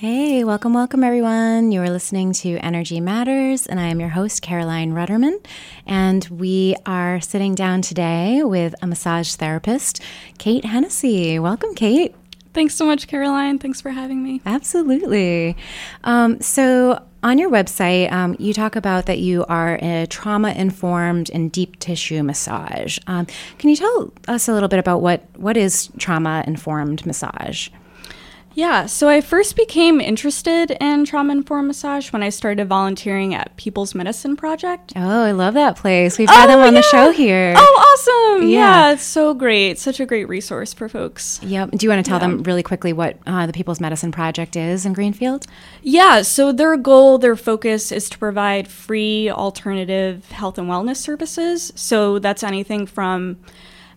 Hey, welcome everyone. You are listening to Energy Matters, and I am your host, Caroline Rutterman, and we are sitting down today with a massage therapist, Kate Hennessy. Welcome, Kate. Thanks so much, Caroline. Thanks for having me. Absolutely. So on your website, you talk about that you are a trauma-informed and deep tissue massage. Can you tell us a little bit about what is trauma-informed massage? Yeah, so I first became interested in trauma-informed massage when I started volunteering at People's Medicine Project. Oh, I love that place. We've had them on the show here. Oh, awesome. Yeah, it's so great. Such a great resource for folks. Yep. Do you want to tell them really quickly what the People's Medicine Project is in Greenfield? Yeah, so their goal, their focus is to provide free alternative health and wellness services. So that's anything from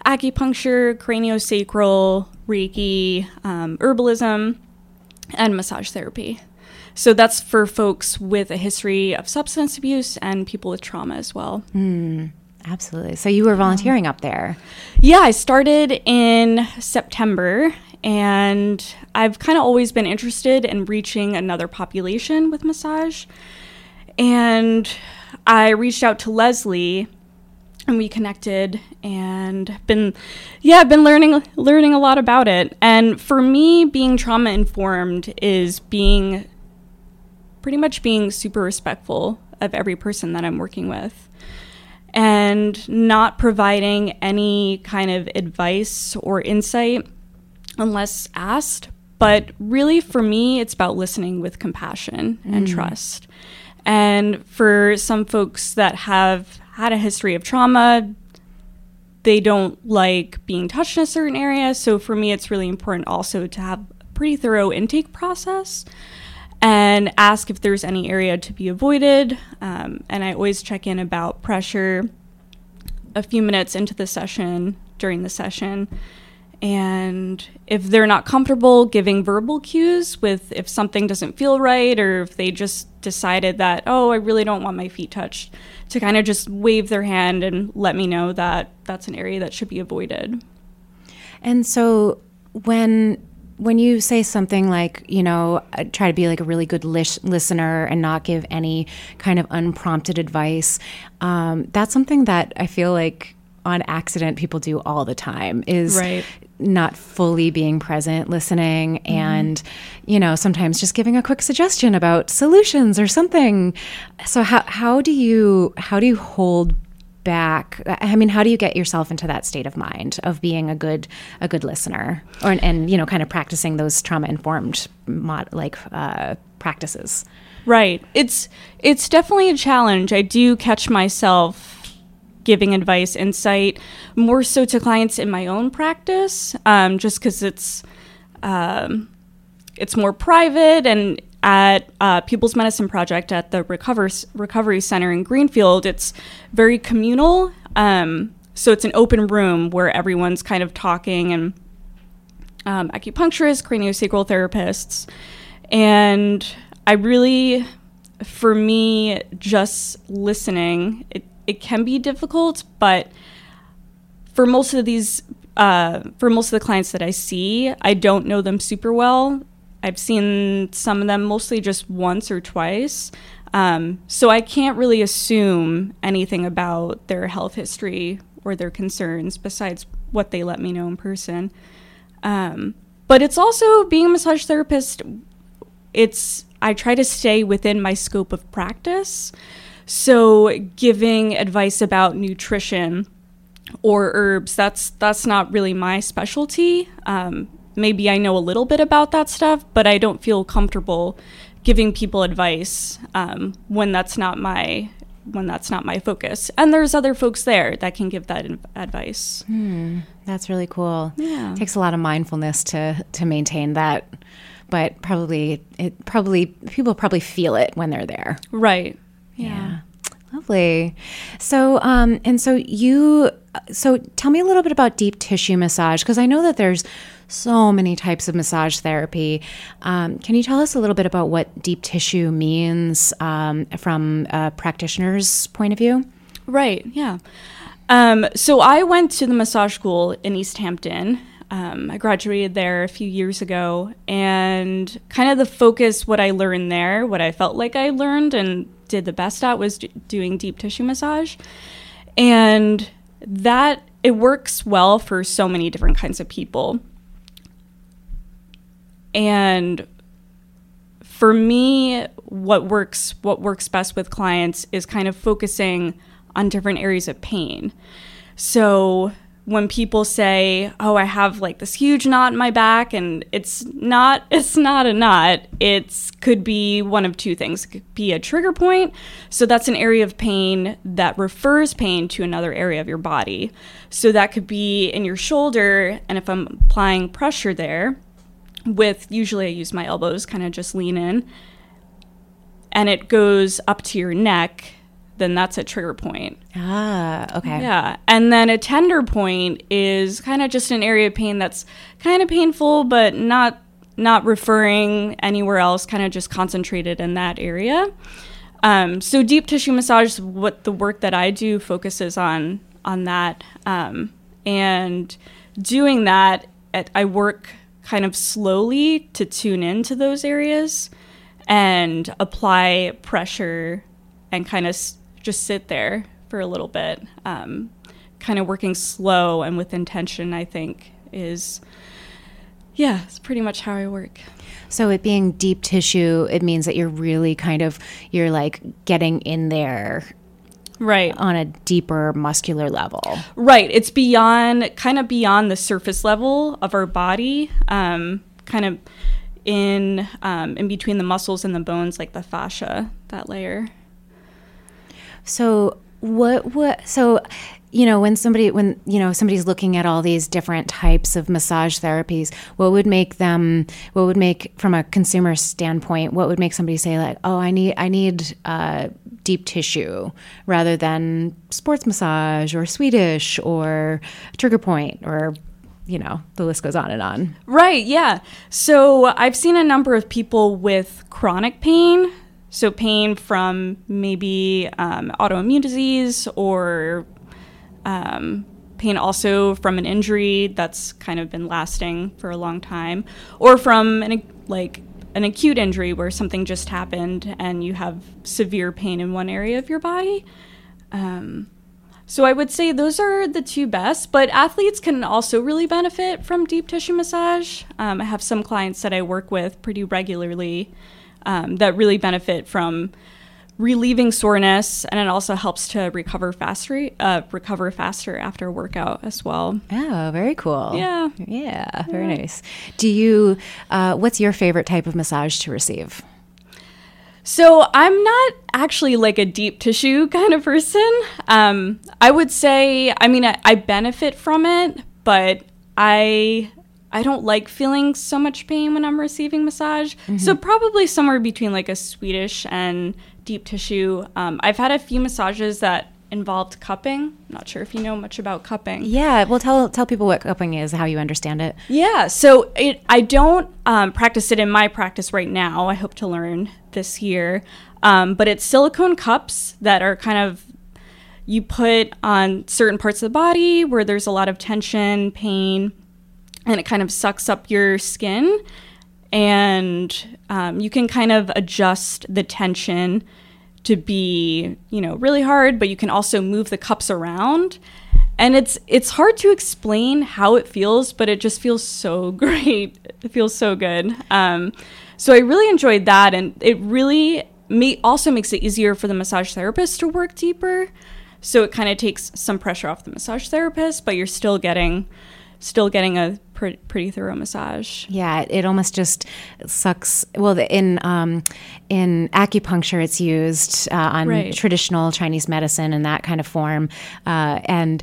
acupuncture, craniosacral, Reiki, herbalism, and massage therapy. So that's for folks with a history of substance abuse and people with trauma as well. Absolutely. So you were volunteering up there. Yeah, I started in September, and I've kind of always been interested in reaching another population with massage. And I reached out to Leslie, and we connected, and I've been learning a lot about it. And for me, being trauma informed is being super respectful of every person that I'm working with, and not providing any kind of advice or insight unless asked. But really, for me, it's about listening with compassion and trust. And for some folks that have had a history of trauma, they don't like being touched in a certain area. So for me, it's really important also to have a pretty thorough intake process and ask if there's any area to be avoided. And I always check in about pressure a few minutes into the session, during the session. And if they're not comfortable, giving verbal cues with if something doesn't feel right, or if they just decided that, I really don't want my feet touched, to kind of just wave their hand and let me know that that's an area that should be avoided. And so when you say something like, try to be like a really good listener and not give any kind of unprompted advice, that's something that I feel like on accident people do all the time, is not fully being present, listening, and sometimes just giving a quick suggestion about solutions or something. So how do you hold back? I mean, how do you get yourself into that state of mind of being a good listener, or and kind of practicing those trauma-informed practices? Right. It's definitely a challenge. I do catch myself giving advice, insight, more so to clients in my own practice, just because it's more private. And at People's Medicine Project at the Recovery Center in Greenfield, it's very communal. So it's an open room where everyone's kind of talking, and acupuncturists, craniosacral therapists. And I really, for me, just listening, it can be difficult, but for most of the clients that I see, I don't know them super well. I've seen some of them mostly just once or twice. So I can't really assume anything about their health history or their concerns besides what they let me know in person. But it's also, being a massage therapist, I try to stay within my scope of practice. So giving advice about nutrition or herbs, that's not really my specialty. Maybe I know a little bit about that stuff, but I don't feel comfortable giving people advice when that's not my focus. And there's other folks there that can give that advice. That's really cool. Yeah. It takes a lot of mindfulness to maintain that but probably people probably feel it when they're there. Right. Yeah. Lovely. So, so tell me a little bit about deep tissue massage, because I know that there's so many types of massage therapy. Can you tell us a little bit about what deep tissue means from a practitioner's point of view? Right. Yeah. So I went to the massage school in East Hampton. I graduated there a few years ago, and kind of the focus, what I learned there, what I felt like I learned and did the best at, was doing deep tissue massage. And that it works well for so many different kinds of people. And for me, what works best with clients is kind of focusing on different areas of pain. So when people say, oh, I have like this huge knot in my back, and it's not a knot, it could be one of two things. It could be a trigger point. So that's an area of pain that refers pain to another area of your body. So that could be in your shoulder. And if I'm applying pressure there with, usually I use my elbows, kind of just lean in, and it goes up to your neck, then that's a trigger point. Ah, okay. Yeah. And then a tender point is kind of just an area of pain that's kind of painful, but not referring anywhere else, kind of just concentrated in that area. So deep tissue massage, what the work that I do focuses on that. And doing that, I work kind of slowly to tune into those areas and apply pressure and kind of just sit there for a little bit, kind of working slow and with intention, I think it's pretty much how I work. So it being deep tissue, it means that you're really kind of, you're like getting in there. Right. On a deeper muscular level. Right. It's beyond the surface level of our body, kind of in between the muscles and the bones, like the fascia, that layer. So somebody's looking at all these different types of massage therapies, what would make from a consumer standpoint, what would make somebody say like, oh, I need deep tissue rather than sports massage or Swedish or trigger point or, the list goes on and on. Right. Yeah. So I've seen a number of people with chronic pain. So pain from maybe autoimmune disease or pain also from an injury that's kind of been lasting for a long time, or from an acute injury where something just happened and you have severe pain in one area of your body. So I would say those are the two best, but athletes can also really benefit from deep tissue massage. I have some clients that I work with pretty regularly that really benefit from relieving soreness, and it also helps to recover faster after a workout as well. Oh, very cool. Yeah, very nice. Do you? What's your favorite type of massage to receive? So I'm not actually like a deep tissue kind of person. I would say, I benefit from it, but I don't like feeling so much pain when I'm receiving massage. Mm-hmm. So probably somewhere between like a Swedish and deep tissue. I've had a few massages that involved cupping. I'm not sure if you know much about cupping. Yeah, well, tell people what cupping is, how you understand it. Yeah, so I don't practice it in my practice right now. I hope to learn this year. But it's silicone cups that are kind of, you put on certain parts of the body where there's a lot of tension, pain, and it kind of sucks up your skin, and you can kind of adjust the tension to be, really hard, but you can also move the cups around. And it's hard to explain how it feels, but it just feels so great. It feels so good. So I really enjoyed that, and it really also makes it easier for the massage therapist to work deeper. So it kind of takes some pressure off the massage therapist, but you're still getting a pretty thorough massage. Yeah, it almost just sucks. Well, in acupuncture, it's used on traditional Chinese medicine in that kind of form, and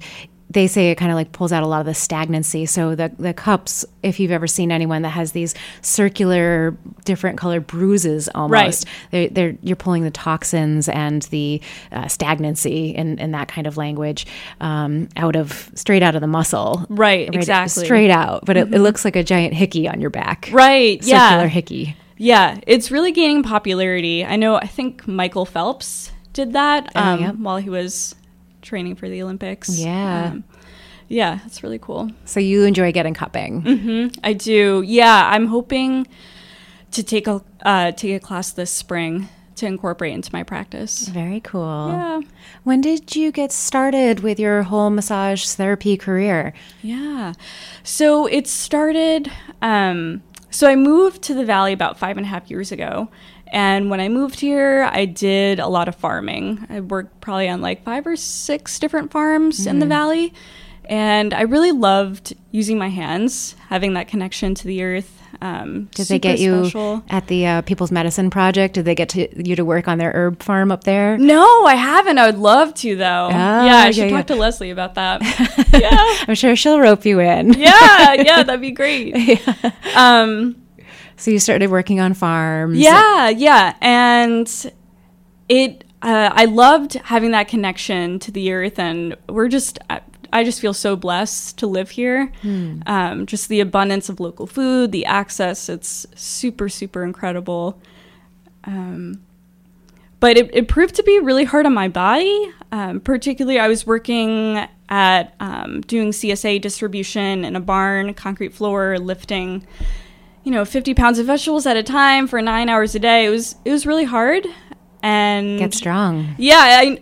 they say it kind of like pulls out a lot of the stagnancy. So the cups, if you've ever seen anyone that has these circular, different colored bruises almost, right. You're pulling the toxins and the stagnancy in that kind of language straight out of the muscle. Right, exactly. Straight out. But it looks like a giant hickey on your back. Right, yeah. Circular hickey. Yeah, it's really gaining popularity. I think Michael Phelps did that while he was training for the Olympics. Yeah. Yeah, that's really cool. So you enjoy getting cupping. Mm-hmm. I do. Yeah, I'm hoping to take a class this spring to incorporate into my practice. Very cool. Yeah. When did you get started with your whole massage therapy career? Yeah. So it started, so I moved to the Valley about 5.5 years ago. And when I moved here, I did a lot of farming. I worked probably on like 5 or 6 different farms in the Valley. And I really loved using my hands, having that connection to the earth. Did they get you special. At the People's Medicine Project? Did they get you to work on their herb farm up there? No, I haven't. I would love to, though. I should talk to Leslie about that. Yeah, I'm sure she'll rope you in. Yeah, that'd be great. Yeah. So you started working on farms. Yeah. And I loved having that connection to the earth. And I just feel so blessed to live here. Just the abundance of local food, the access. It's super, super incredible. But it proved to be really hard on my body. Particularly, I was working at doing CSA distribution in a barn, concrete floor, lifting 50 pounds of vegetables at a time for 9 hours a day. It was really hard. And get strong. Yeah.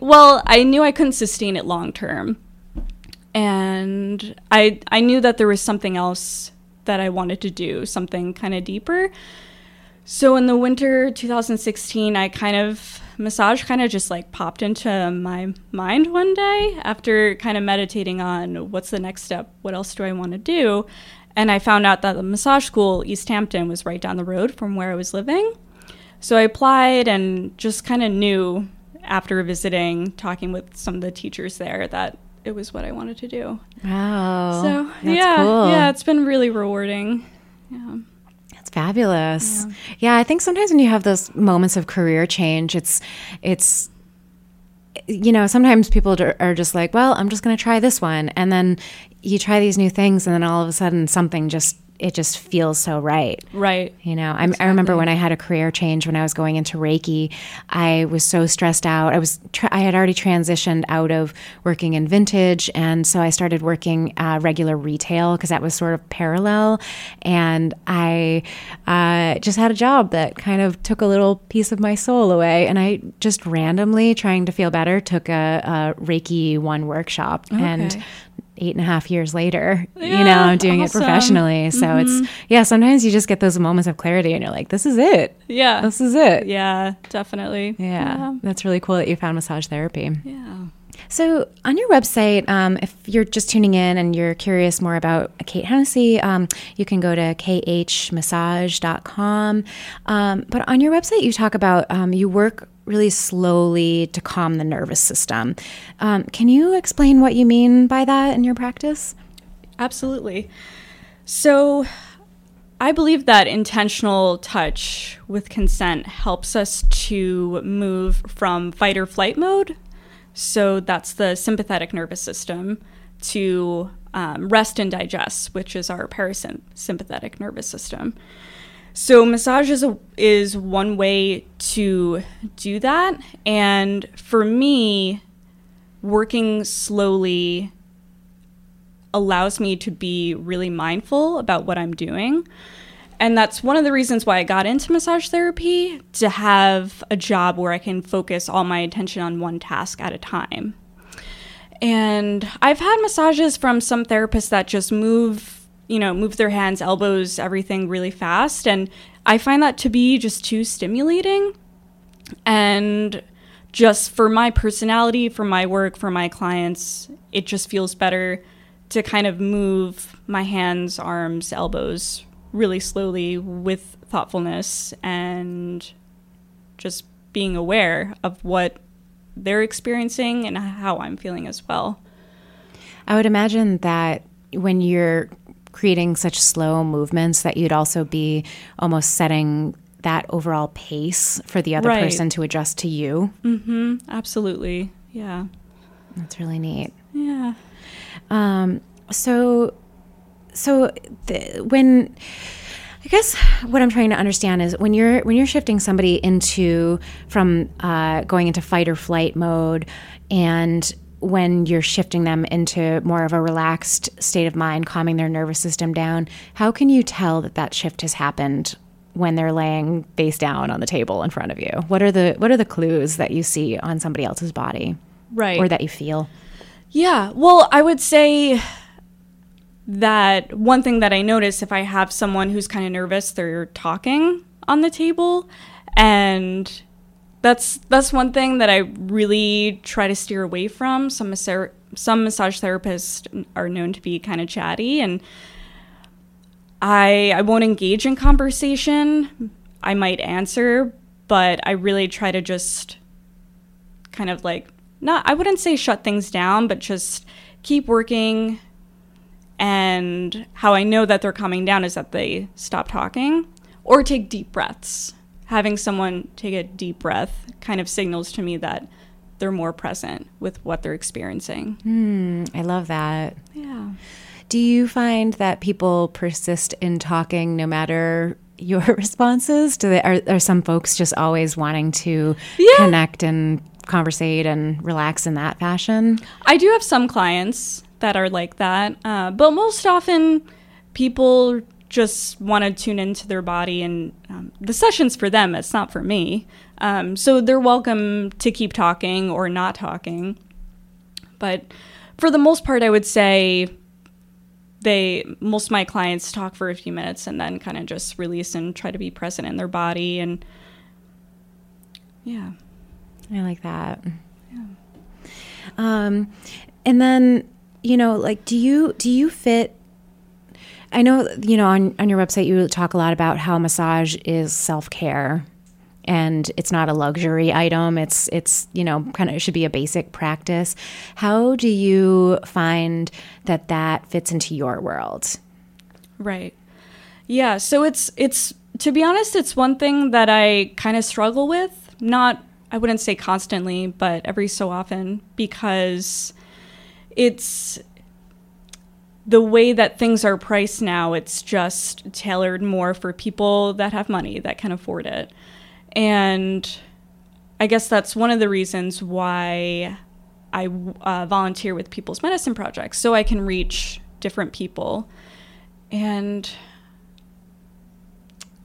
I knew I couldn't sustain it long term. And I knew that there was something else that I wanted to do, something kind of deeper. So in the winter 2016, massage popped into my mind one day after kind of meditating on what's the next step, what else do I want to do? And I found out that the massage school, East Hampton, was right down the road from where I was living. So I applied and just kind of knew after visiting, talking with some of the teachers there, that it was what I wanted to do. Wow. So that's cool. Yeah, it's been really rewarding. Yeah. That's fabulous. Yeah, I think sometimes when you have those moments of career change, it's sometimes people are just like, well, I'm just going to try this one. And then you try these new things and then all of a sudden something just feels so right. Right. Exactly. I remember when I had a career change when I was going into Reiki, I was so stressed out. I had already transitioned out of working in vintage. And so I started working regular retail because that was sort of parallel. And I just had a job that kind of took a little piece of my soul away. And I just randomly, trying to feel better, took a Reiki 1 workshop. Okay. And 8.5 years later, doing awesome. It professionally. So it's, sometimes you just get those moments of clarity and you're like, this is it. Yeah. This is it. Yeah, definitely. Yeah. That's really cool that you found massage therapy. Yeah. So on your website, if you're just tuning in and you're curious more about Kate Hennessy, you can go to khmassage.com. But on your website, you talk about you work really slowly to calm the nervous system. Can you explain what you mean by that in your practice? Absolutely. So I believe that intentional touch with consent helps us to move from fight or flight mode. So that's the sympathetic nervous system, to rest and digest, which is our parasympathetic nervous system. So massage is one way to do that. And for me, working slowly allows me to be really mindful about what I'm doing. And that's one of the reasons why I got into massage therapy, to have a job where I can focus all my attention on one task at a time. And I've had massages from some therapists that just move their hands, elbows, everything really fast. And I find that to be just too stimulating. And just for my personality, for my work, for my clients, it just feels better to kind of move my hands, arms, elbows really slowly with thoughtfulness and just being aware of what they're experiencing and how I'm feeling as well. I would imagine that when you're creating such slow movements that you'd also be almost setting that overall pace for the other person to adjust to you. Mm-hmm. Absolutely. Yeah. That's really neat. Yeah. So when I guess what I'm trying to understand is when you're shifting somebody from going into fight or flight mode, and when you're shifting them into more of a relaxed state of mind, calming their nervous system down, how can you tell that shift has happened when they're laying face down on the table in front of you? What are the clues that you see on somebody else's body? Right. Or that you feel? Yeah. Well, I would say that one thing that I notice, if I have someone who's kind of nervous, they're talking on the table, and that's one thing that I really try to steer away from. Some massage therapists are known to be kind of chatty, and I won't engage in conversation. I might answer, but I really try to just kind of like I wouldn't say shut things down, but just keep working. And how I know that they're calming down is that they stop talking or take deep breaths. Having someone take a deep breath kind of signals to me that they're more present with what they're experiencing. I love that. Yeah. Do you find that people persist in talking no matter your responses? Are some folks just always wanting to connect and conversate and relax in that fashion? I do have some clients that are like that, but most often people just want to tune into their body, and the session's for them, it's not for me. So they're welcome to keep talking or not talking. But for the most part, I would say most of my clients talk for a few minutes and then kind of just release and try to be present in their body. And yeah. I like that. Yeah. And then, do you fit, I know, on your website, you talk a lot about how massage is self-care and it's not a luxury item. It's kind of, it should be a basic practice. How do you find that fits into your world? Right. Yeah. So it's, to be honest, it's one thing that I kind of struggle with, I wouldn't say constantly, but every so often, because it's the way that things are priced now. It's just tailored more for people that have money, that can afford it. And I guess that's one of the reasons why I volunteer with People's Medicine Project, so I can reach different people. And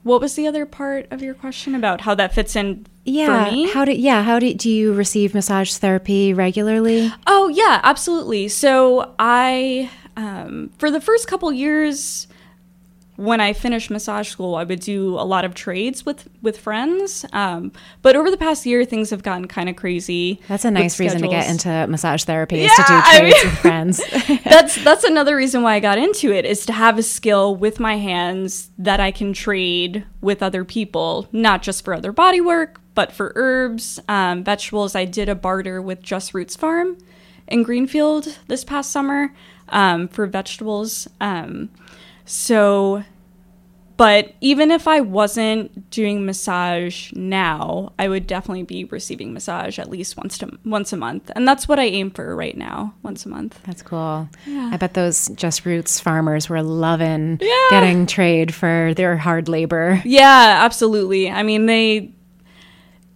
what was the other part of your question about how that fits in for me? How do you receive massage therapy regularly? Oh, yeah, absolutely. So I, for the first couple years when I finished massage school, I would do a lot of trades with friends. But over the past year, things have gotten kind of crazy. That's a nice reason to get into massage therapy is to do trades with friends. That's another reason why I got into it, is to have a skill with my hands that I can trade with other people, not just for other body work, but for herbs, vegetables. I did a barter with Just Roots Farm in Greenfield this past summer for vegetables. So, but even if I wasn't doing massage now, I would definitely be receiving massage at least once a month. And that's what I aim for right now, once a month. That's cool. Yeah. I bet those Just Roots farmers were loving getting trade for their hard labor. Yeah, absolutely. I mean,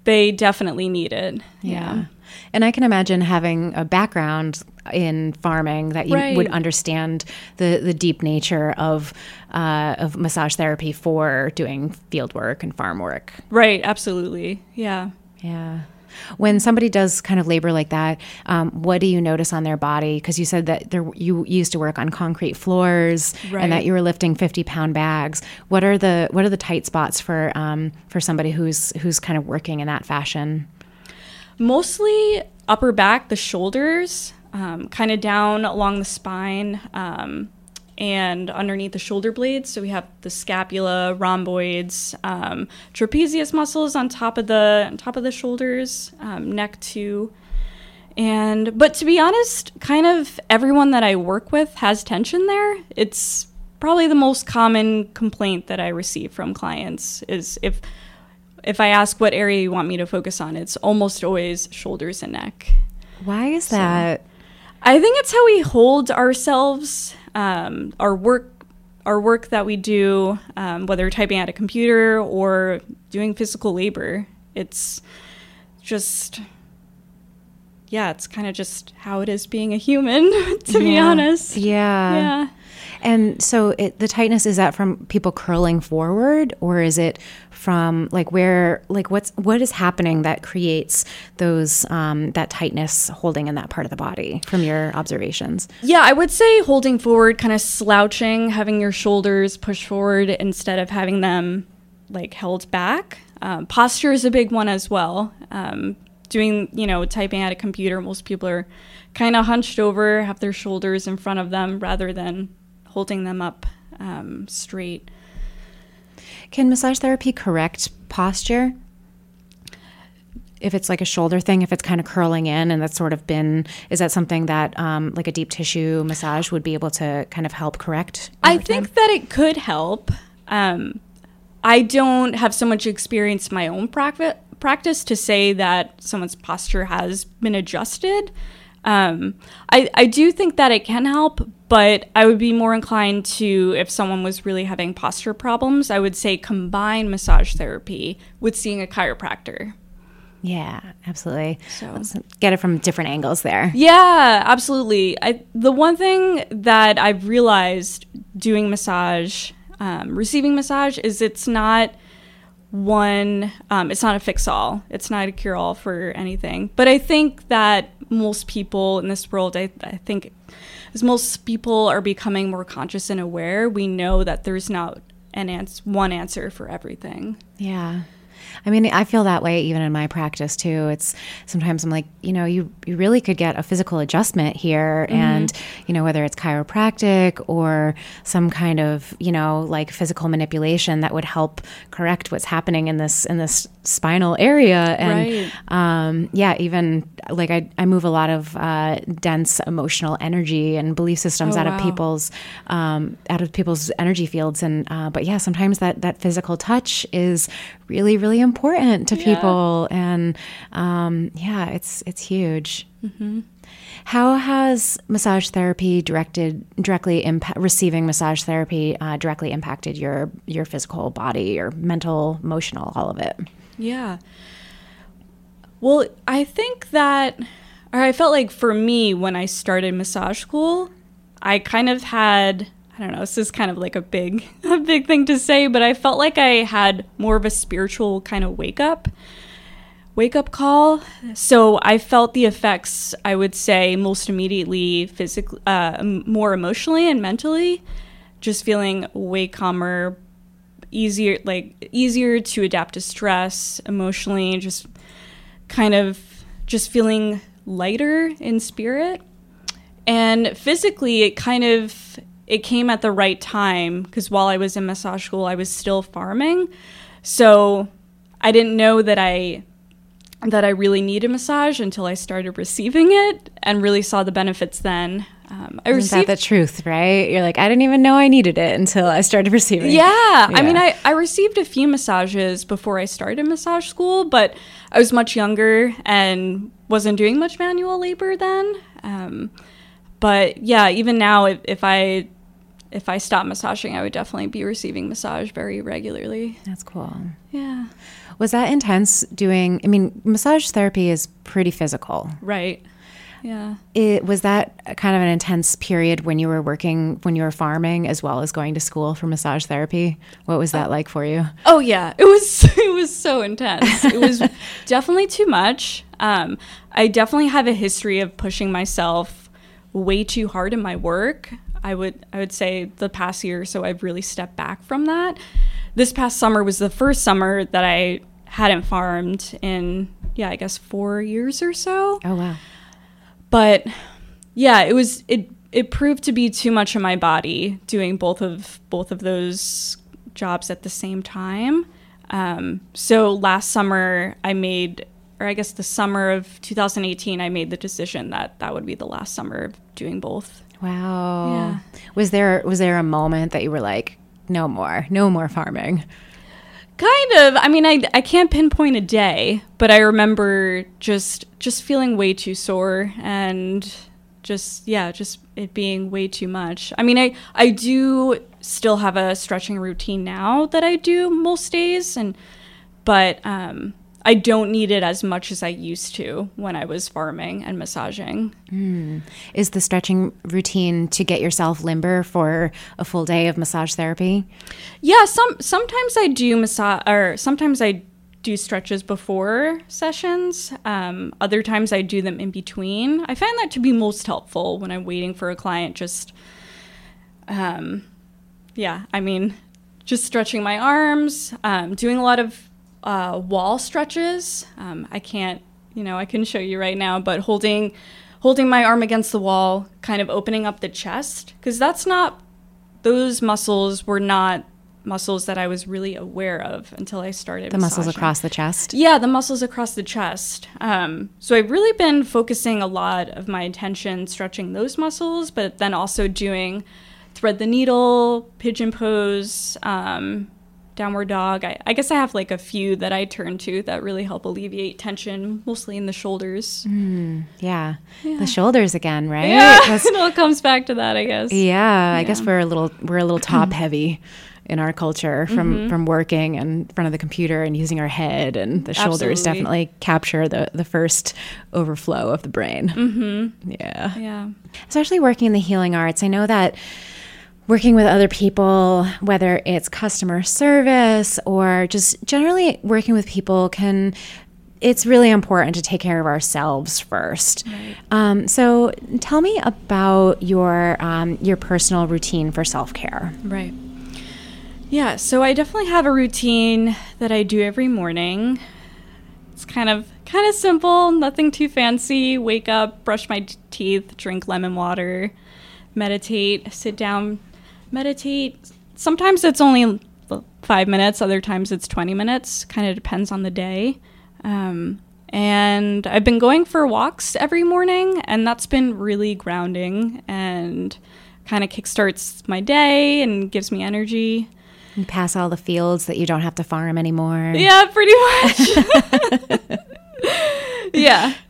they definitely need it. Yeah. And I can imagine having a background in farming that you would understand the deep nature of massage therapy for doing field work and farm work. Right. Absolutely. Yeah. Yeah. When somebody does kind of labor like that, what do you notice on their body? Because you said that you used to work on concrete floors and that you were lifting 50-pound bags. What are the tight spots for somebody who's kind of working in that fashion? Mostly upper back, the shoulders, kind of down along the spine, and underneath the shoulder blades. So we have the scapula, rhomboids, trapezius muscles on top of the shoulders, neck too. But to be honest, kind of everyone that I work with has tension there. It's probably the most common complaint that I receive from clients is if I ask what area you want me to focus on, it's almost always shoulders and neck. Why is that? I think it's how we hold ourselves, our work that we do, whether typing at a computer or doing physical labor. It's just, yeah, it's kind of just how it is being a human, to be honest. Yeah. And so the tightness, is that from people curling forward, or is it from what is happening that creates those that tightness holding in that part of the body from your observations? Yeah, I would say holding forward, kind of slouching, having your shoulders push forward instead of having them held back. Posture is a big one as well. Doing, typing at a computer, most people are kind of hunched over, have their shoulders in front of them rather than holding them up straight. Can massage therapy correct posture? If it's like a shoulder thing, if it's kind of curling in and that's sort of been, is that something that like a deep tissue massage would be able to kind of help correct? I think that it could help. I don't have so much experience in my own practice to say that someone's posture has been adjusted. I do think that it can help, but I would be more inclined to, if someone was really having posture problems, I would say combine massage therapy with seeing a chiropractor. Yeah, absolutely. So let's get it from different angles there. Yeah, absolutely. The one thing that I've realized doing massage, receiving massage, is it's not one, it's not a fix-all. It's not a cure-all for anything. But I think that most people in this world, I think as most people are becoming more conscious and aware, we know that there's not one answer for everything. Yeah. I mean, I feel that way even in my practice too. It's sometimes I'm like, you really could get a physical adjustment here. Mm-hmm. And, whether it's chiropractic or some kind of, physical manipulation that would help correct what's happening in this spinal area. And, right. Even I move a lot of dense emotional energy and belief systems out of people's energy fields. And, but yeah, sometimes that physical touch is really, really important to people. And it's huge. Mm-hmm. How has massage therapy receiving massage therapy directly impacted your physical body, your mental, emotional, all of it? Yeah. Well, I think that, or I felt like for me when I started massage school, I kind of had, I don't know, this is kind of like a big thing to say, but I felt like I had more of a spiritual kind of wake up call. So I felt the effects, I would say, most immediately physically, more emotionally and mentally, just feeling way calmer, easier to adapt to stress emotionally, just kind of just feeling lighter in spirit. And physically, it came at the right time, because while I was in massage school, I was still farming. So I didn't know that I really needed a massage until I started receiving it and really saw the benefits then. Isn't that the truth, right? You're like, I didn't even know I needed it until I started receiving it. Yeah. I mean, I received a few massages before I started massage school, but I was much younger and wasn't doing much manual labor then. But yeah, even now, if I stopped massaging, I would definitely be receiving massage very regularly. That's cool. Yeah. Was that intense doing, I mean, massage therapy is pretty physical. Right. Yeah. Was that kind of an intense period when you were working, when you were farming, as well as going to school for massage therapy? What was that like for you? Oh yeah, it was so intense. It was definitely too much. I definitely have a history of pushing myself way too hard in my work. I would say the past year or so, I've really stepped back from that. This past summer was the first summer that I hadn't farmed in, I guess 4 years or so. Oh, wow. But yeah, it proved to be too much on my body doing both of those jobs at the same time. So last summer I made or I guess the summer of 2018, I made the decision that that would be the last summer of doing both. Wow. Yeah. Was there a moment that you were like, no more farming? Kind of. I mean, I can't pinpoint a day, but I remember just feeling way too sore and just it being way too much. I mean, I do still have a stretching routine now that I do most days, but I don't need it as much as I used to when I was farming and massaging. Mm. Is the stretching routine to get yourself limber for a full day of massage therapy? Yeah, sometimes I do massage, or sometimes I do stretches before sessions. Other times I do them in between. I find that to be most helpful when I'm waiting for a client. Just stretching my arms, doing a lot of wall stretches. I couldn't show you right now, but holding my arm against the wall, kind of opening up the chest, because those muscles were not muscles that I was really aware of until I started massaging. The muscles across the chest? Yeah, the muscles across the chest. So I've really been focusing a lot of my attention stretching those muscles, but then also doing thread the needle, pigeon pose, downward dog. I guess I have like a few that I turn to that really help alleviate tension, mostly in the shoulders. Yeah. The shoulders again, right? Yeah, it all comes back to that, I guess. Yeah. I guess we're a little top heavy in our culture from working in front of the computer and using our head, and the shoulders definitely capture the first overflow of the brain. Mm-hmm. Yeah. Especially working in the healing arts, I know that working with other people, whether it's customer service or just generally working with people, it's really important to take care of ourselves first. Right. So tell me about your personal routine for self-care. Right. Yeah, so I definitely have a routine that I do every morning. It's kind of simple, nothing too fancy. Wake up, brush my teeth, drink lemon water, meditate, sit down, meditate. Sometimes it's only 5 minutes, other times it's 20 minutes. Kind of depends on the day. And I've been going for walks every morning, and that's been really grounding and kind of kickstarts my day and gives me energy. You pass all the fields that you don't have to farm anymore. Yeah, pretty much.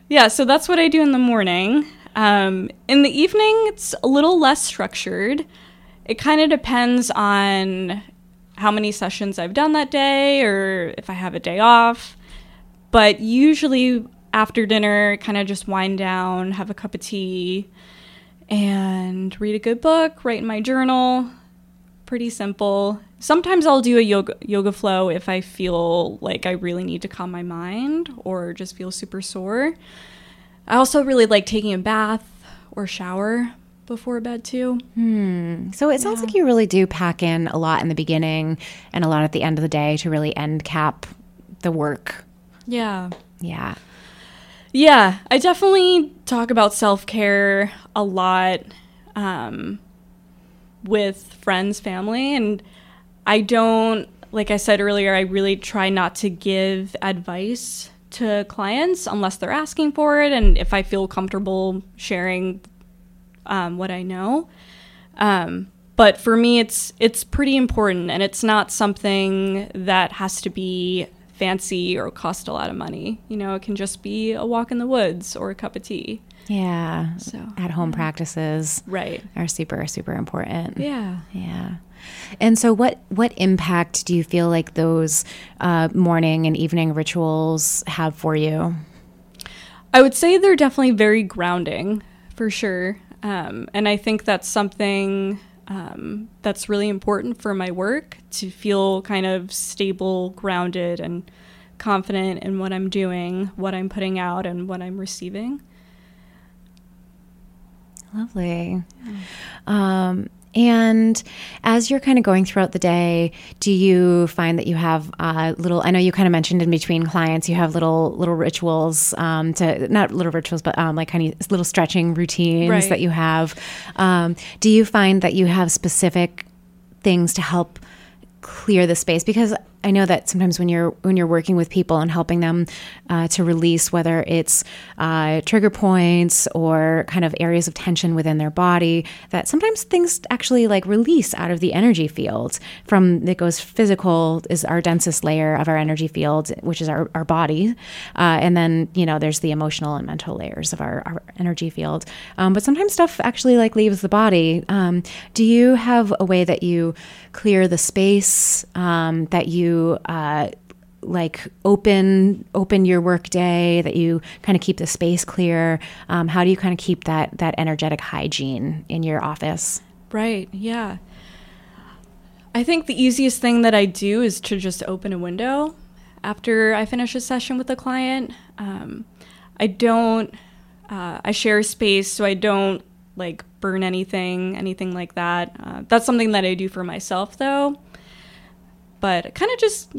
Yeah, so that's what I do in the morning. In the evening, it's a little less structured. It kind of depends on how many sessions I've done that day or if I have a day off. But usually after dinner, kind of just wind down, have a cup of tea, and read a good book, write in my journal. Pretty simple. Sometimes I'll do a yoga flow if I feel like I really need to calm my mind or just feel super sore. I also really like taking a bath or shower before bed too. So it sounds like you really do pack in a lot in the beginning and a lot at the end of the day to really end cap the work. Yeah. I definitely talk about self-care a lot with friends, family, and I don't, like I said earlier, I really try not to give advice to clients unless they're asking for it, and if I feel comfortable sharing what I know. But for me, it's pretty important, and it's not something that has to be fancy or cost a lot of money. It can just be a walk in the woods or a cup of tea. Yeah. So at-home practices, right, are super, super important. Yeah. And so what impact do you feel like those morning and evening rituals have for you? I would say they're definitely very grounding, for sure. And I think that's something that's really important for my work, to feel kind of stable, grounded, and confident in what I'm doing, what I'm putting out, and what I'm receiving. Lovely. And as you're kind of going throughout the day, do you find that you have little, I know you kind of mentioned in between clients, you have little rituals, like kind of little stretching routines, right, that you have. Do you find that you have specific things to help clear the space? Because I know that sometimes when you're working with people and helping them to release, whether it's trigger points or kind of areas of tension within their body, that sometimes things actually like release out of the energy field that goes physical is our densest layer of our energy field, which is our body. And then, there's the emotional and mental layers of our energy field. But sometimes stuff actually like leaves the body. Do you have a way that you clear the space, that you open your work day, that you kind of keep the space clear? How do you kind of keep that energetic hygiene in your office? Right. Yeah. I think the easiest thing that I do is to just open a window after I finish a session with a client. I share space, so I don't burn anything like that. That's something that I do for myself though. But kind of just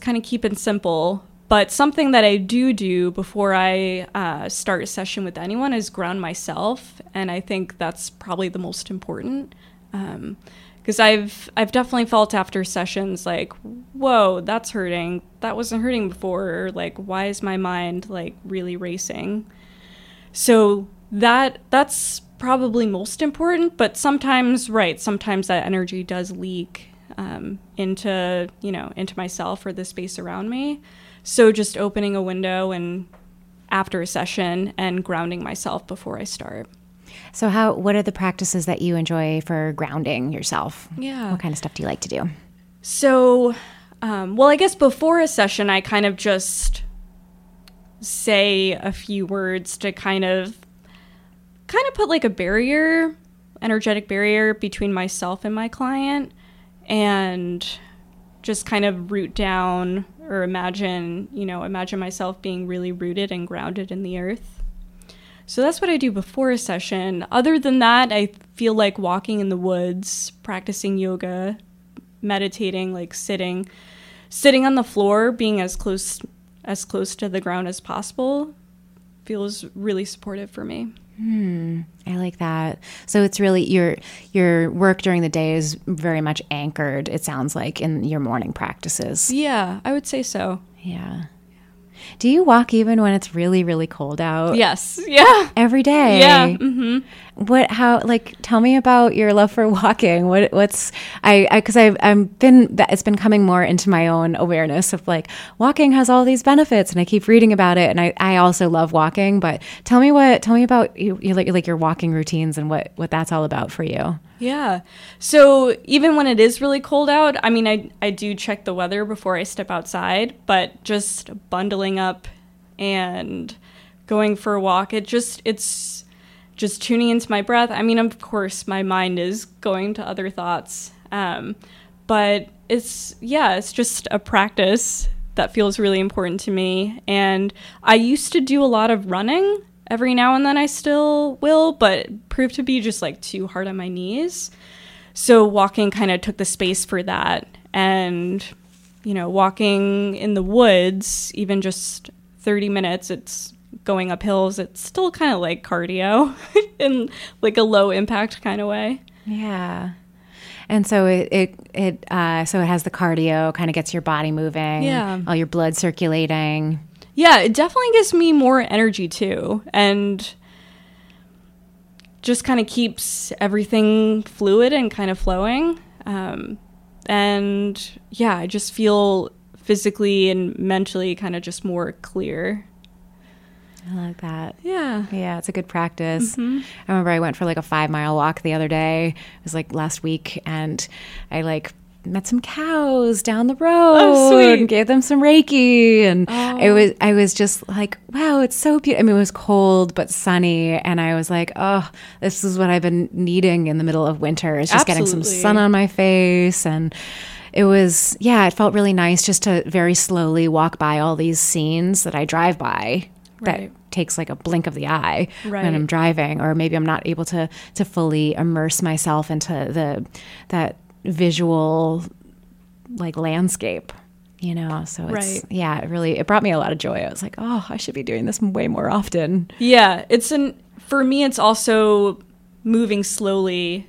kind of keep it simple. But something that I do before I start a session with anyone is ground myself. And I think that's probably the most important. Because I've definitely felt after sessions like, whoa, that's hurting. That wasn't hurting before. Why is my mind really racing? So that's probably most important. But sometimes that energy does leak into myself or the space around me. So just opening a window and after a session and grounding myself before I start. So what are the practices that you enjoy for grounding yourself? Yeah. What kind of stuff do you like to do? So, I guess before a session, I kind of just say a few words to kind of put a barrier, energetic barrier between myself and my client, and just kind of root down or imagine myself being really rooted and grounded in the earth. So that's what I do before a session. Other than that, I feel like walking in the woods, practicing yoga, meditating, sitting on the floor, being as close to the ground as possible feels really supportive for me. I like that. So it's really your work during the day is very much anchored, it sounds like, in your morning practices. Yeah, I would say so. Yeah. Do you walk even when it's really, really cold out? Yes. Yeah. Every day. Yeah. Mm-hmm. Tell me about your love for walking. It's been coming more into my own awareness of walking has all these benefits, and I keep reading about it, and I also love walking, but tell me about your walking routines and what that's all about for you. Yeah. So even when it is really cold out, I mean, I do check the weather before I step outside, but just bundling up and going for a walk, it's just tuning into my breath. I mean, of course, my mind is going to other thoughts, but it's just a practice that feels really important to me. And I used to do a lot of running. Every now and then I still will, but it proved to be just too hard on my knees. So walking kind of took the space for that. And, walking in the woods, even just 30 minutes, it's going up hills. It's still kind of like cardio in a low impact kind of way. Yeah. And so it has the cardio, kind of gets your body moving, all your blood circulating. Yeah, it definitely gives me more energy too, and just kind of keeps everything fluid and kind of flowing. I just feel physically and mentally kind of just more clear. I like that. Yeah. Yeah, it's a good practice. Mm-hmm. I remember I went for a 5-mile walk the other day. It was last week, and I met some cows down the road. Oh, sweet. And gave them some Reiki, and I was just wow, it's so beautiful. I mean, it was cold but sunny, and I was this is what I've been needing in the middle of winter. It's just Absolutely. Getting some sun on my face, and it was it felt really nice just to very slowly walk by all these scenes that I drive by. Right. That takes a blink of the eye when I'm driving, or maybe I'm not able to fully immerse myself into that visual landscape, so it's right. Yeah, it brought me a lot of joy. I was I should be doing this way more often. Yeah, for me it's also moving slowly,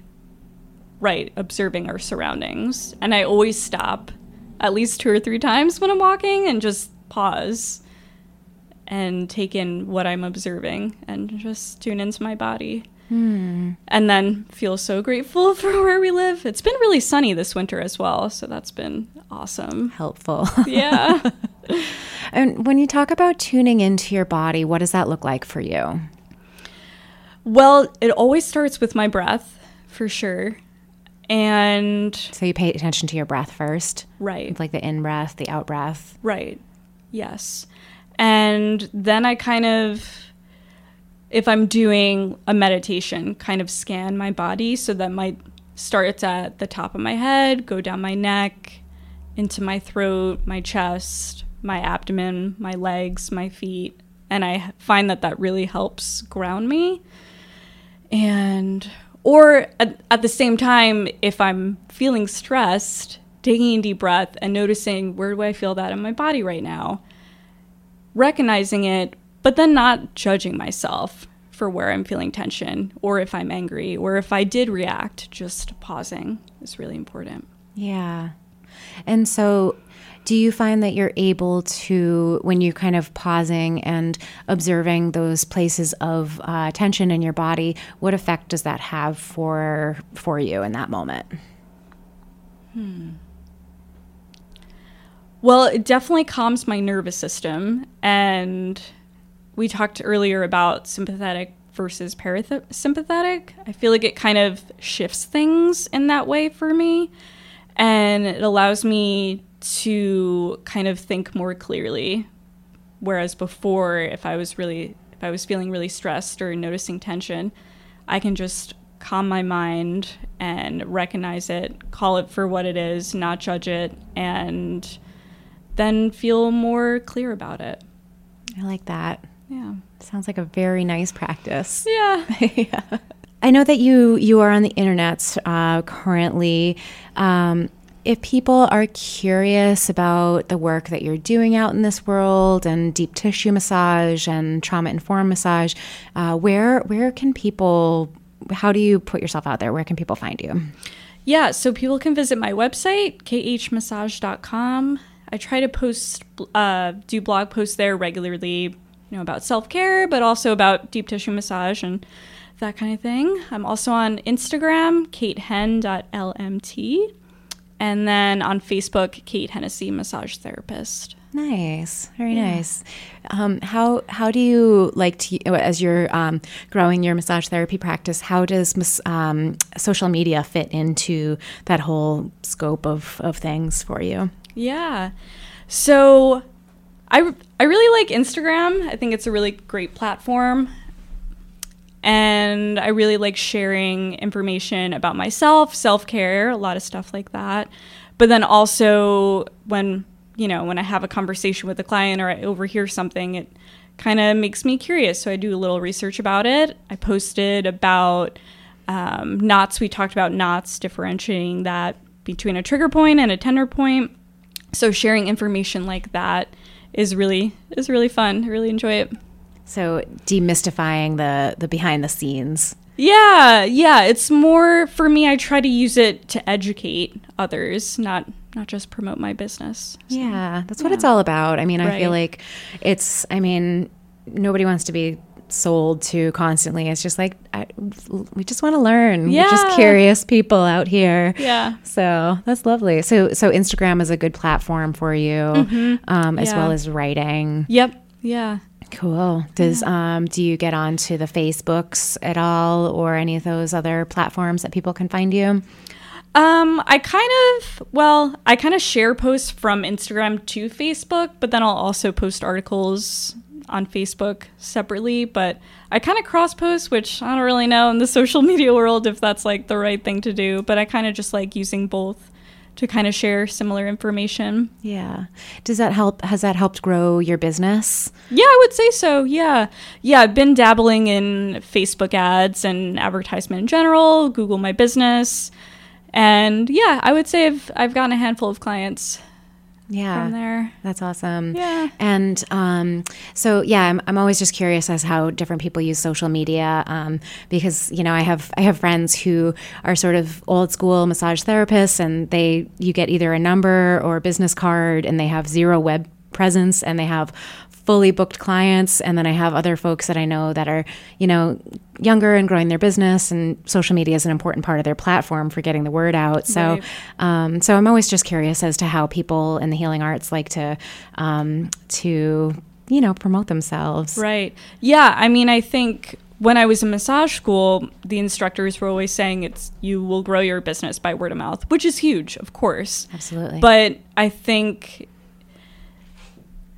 observing our surroundings, and I always stop at least 2 or 3 times when I'm walking and just pause and take in what I'm observing and just tune into my body. And then feel so grateful for where we live. It's been really sunny this winter as well, so that's been awesome. Helpful. Yeah. And when you talk about tuning into your body, what does that look like for you? Well, it always starts with my breath, for sure. And so you pay attention to your breath first? Right. It's like the in-breath, the out-breath. Right. Yes. And then I kind of, if I'm doing a meditation, kind of scan my body. So that might start at the top of my head, go down my neck, into my throat, my chest, my abdomen, my legs, my feet. And I find that that really helps ground me. And, or at the same time, if I'm feeling stressed, taking a deep breath and noticing, where do I feel that in my body right now? Recognizing it, but then not judging myself for where I'm feeling tension, or if I'm angry, or if I did react, just pausing is really important. Yeah. And so do you find that you're able to, when you're kind of pausing and observing those places of tension in your body, what effect does that have for you in that moment? Well, it definitely calms my nervous system. And we talked earlier about sympathetic versus parasympathetic. I feel like it kind of shifts things in that way for me. And it allows me to kind of think more clearly. Whereas before, if I was feeling really stressed or noticing tension, I can just calm my mind and recognize it, call it for what it is, not judge it, and then feel more clear about it. I like that. Yeah. Sounds like a very nice practice. Yeah. Yeah. I know that you are on the internet currently. If people are curious about the work that you're doing out in this world and deep tissue massage and trauma-informed massage, where can people, how do you put yourself out there? Where can people find you? Yeah, so people can visit my website, khmassage.com. I try to post, do blog posts there regularly, about self-care, but also about deep tissue massage and that kind of thing. I'm also on Instagram, katehenn.lmt, and then on Facebook, Kate Hennessy, massage therapist. Nice, very nice. How do you like to, as you're growing your massage therapy practice, how does social media fit into that whole scope of things for you? Yeah. So I really like Instagram. I think it's a really great platform. And I really like sharing information about myself, self-care, a lot of stuff like that. But then also when I have a conversation with a client or I overhear something, it kind of makes me curious. So I do a little research about it. I posted about knots. We talked about knots, differentiating that between a trigger point and a tender point. So sharing information like that is really fun. I really enjoy it. So demystifying the behind the scenes. Yeah. It's more, for me, I try to use it to educate others, not just promote my business. So, yeah, that's what it's all about. I mean, right. I feel like nobody wants to be sold to constantly. It's just like we just want to learn. Yeah. We're just curious people out here. Yeah. So that's lovely. So Instagram is a good platform for you, as well as writing. Yep. Yeah. Cool. Do you get onto the Facebooks at all or any of those other platforms that people can find you? I kind of share posts from Instagram to Facebook, but then I'll also post articles on Facebook separately, but I kind of cross post, which I don't really know in the social media world if that's like the right thing to do, but I kind of just like using both to kind of share similar information. Yeah. Does that help? Has that helped grow your business? Yeah, I would say so. Yeah. Yeah. I've been dabbling in Facebook ads and advertisement in general, Google My Business. And yeah, I would say I've gotten a handful of clients yeah, from there. That's awesome. Yeah. And so, yeah, I'm always just curious as how different people use social media, because, you know, I have friends who are sort of old school massage therapists, and you get either a number or a business card, and they have zero web presence, and they have fully booked clients. And then I have other folks that I know that are, you know, younger and growing their business, and social media is an important part of their platform for getting the word out. So, right. So I'm always just curious as to how people in the healing arts like to, you know, promote themselves. Right. Yeah. I mean, I think when I was in massage school, the instructors were always saying you will grow your business by word of mouth, which is huge, of course. Absolutely. But I think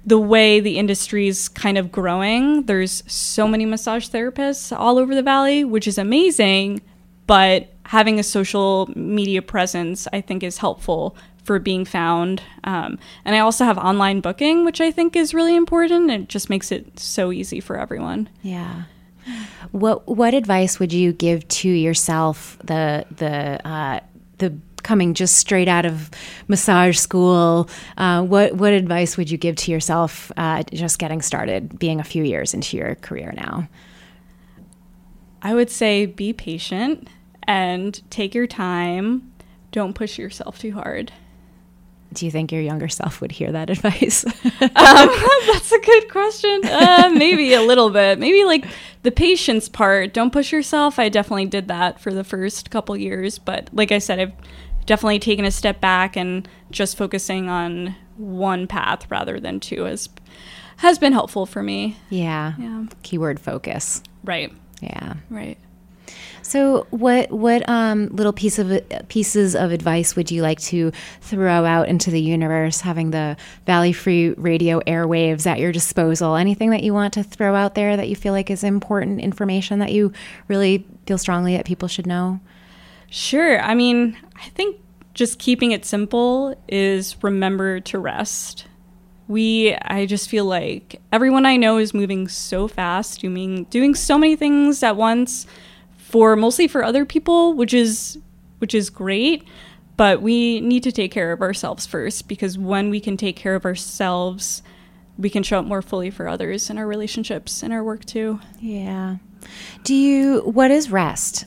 the way the industry's kind of growing, there's so many massage therapists all over the valley, which is amazing, but having a social media presence, I think, is helpful for being found. And I also have online booking, which I think is really important. It just makes it so easy for everyone. Yeah. What advice would you give to yourself, the coming just straight out of massage school, what advice would you give to yourself just getting started, being a few years into your career now? I would say be patient and take your time. Don't push yourself too hard. Do you think your younger self would hear that advice? That's a good question. Maybe a little bit. Maybe like the patience part. Don't push yourself. I definitely did that for the first couple years. But like I said, I've definitely taken a step back, and just focusing on one path rather than two has been helpful for me. Yeah. Yeah. Keyword focus. Right. Yeah. Right. So what little pieces of advice would you like to throw out into the universe, having the Valley Free Radio airwaves at your disposal? Anything that you want to throw out there that you feel like is important information that you really feel strongly that people should know? Sure. I mean, I think just keeping it simple is remember to rest. I just feel like everyone I know is moving so fast, doing so many things at once, mostly for other people, which is great, but we need to take care of ourselves first, because when we can take care of ourselves, we can show up more fully for others in our relationships and our work too. Yeah. What is rest?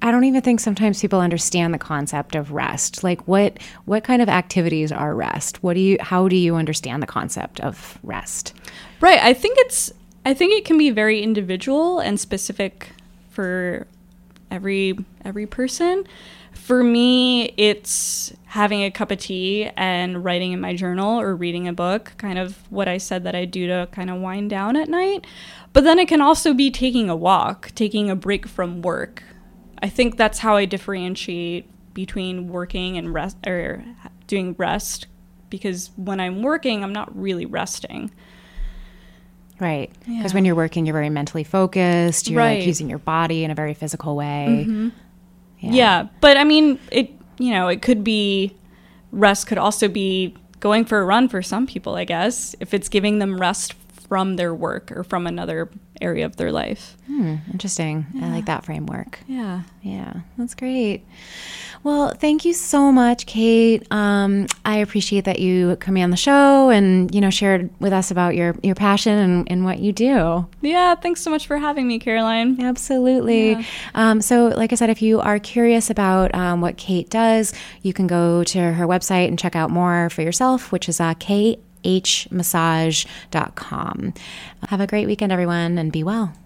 I don't even think sometimes people understand the concept of rest. Like what kind of activities are rest? How do you understand the concept of rest? Right. I think it can be very individual and specific for every person. For me, it's having a cup of tea and writing in my journal or reading a book, kind of what I said that I do to kind of wind down at night. But then it can also be taking a walk, taking a break from work. I think that's how I differentiate between working and rest, or doing rest, because when I'm working, I'm not really resting. Right. Because when you're working, you're very mentally focused. You're like using your body in a very physical way. Mm-hmm. Yeah. But I mean, it could be, rest could also be going for a run for some people, I guess, if it's giving them rest from their work or from another area of their life. Interesting. Yeah. I like that framework. Yeah. Yeah. That's great. Well, thank you so much, Kate. I appreciate that you coming on the show and, you know, shared with us about your passion and what you do. Yeah. Thanks so much for having me, Caroline. Absolutely. Yeah. So like I said, if you are curious about what Kate does, you can go to her website and check out more for yourself, which is khmassage.com. Have a great weekend, everyone, and be well.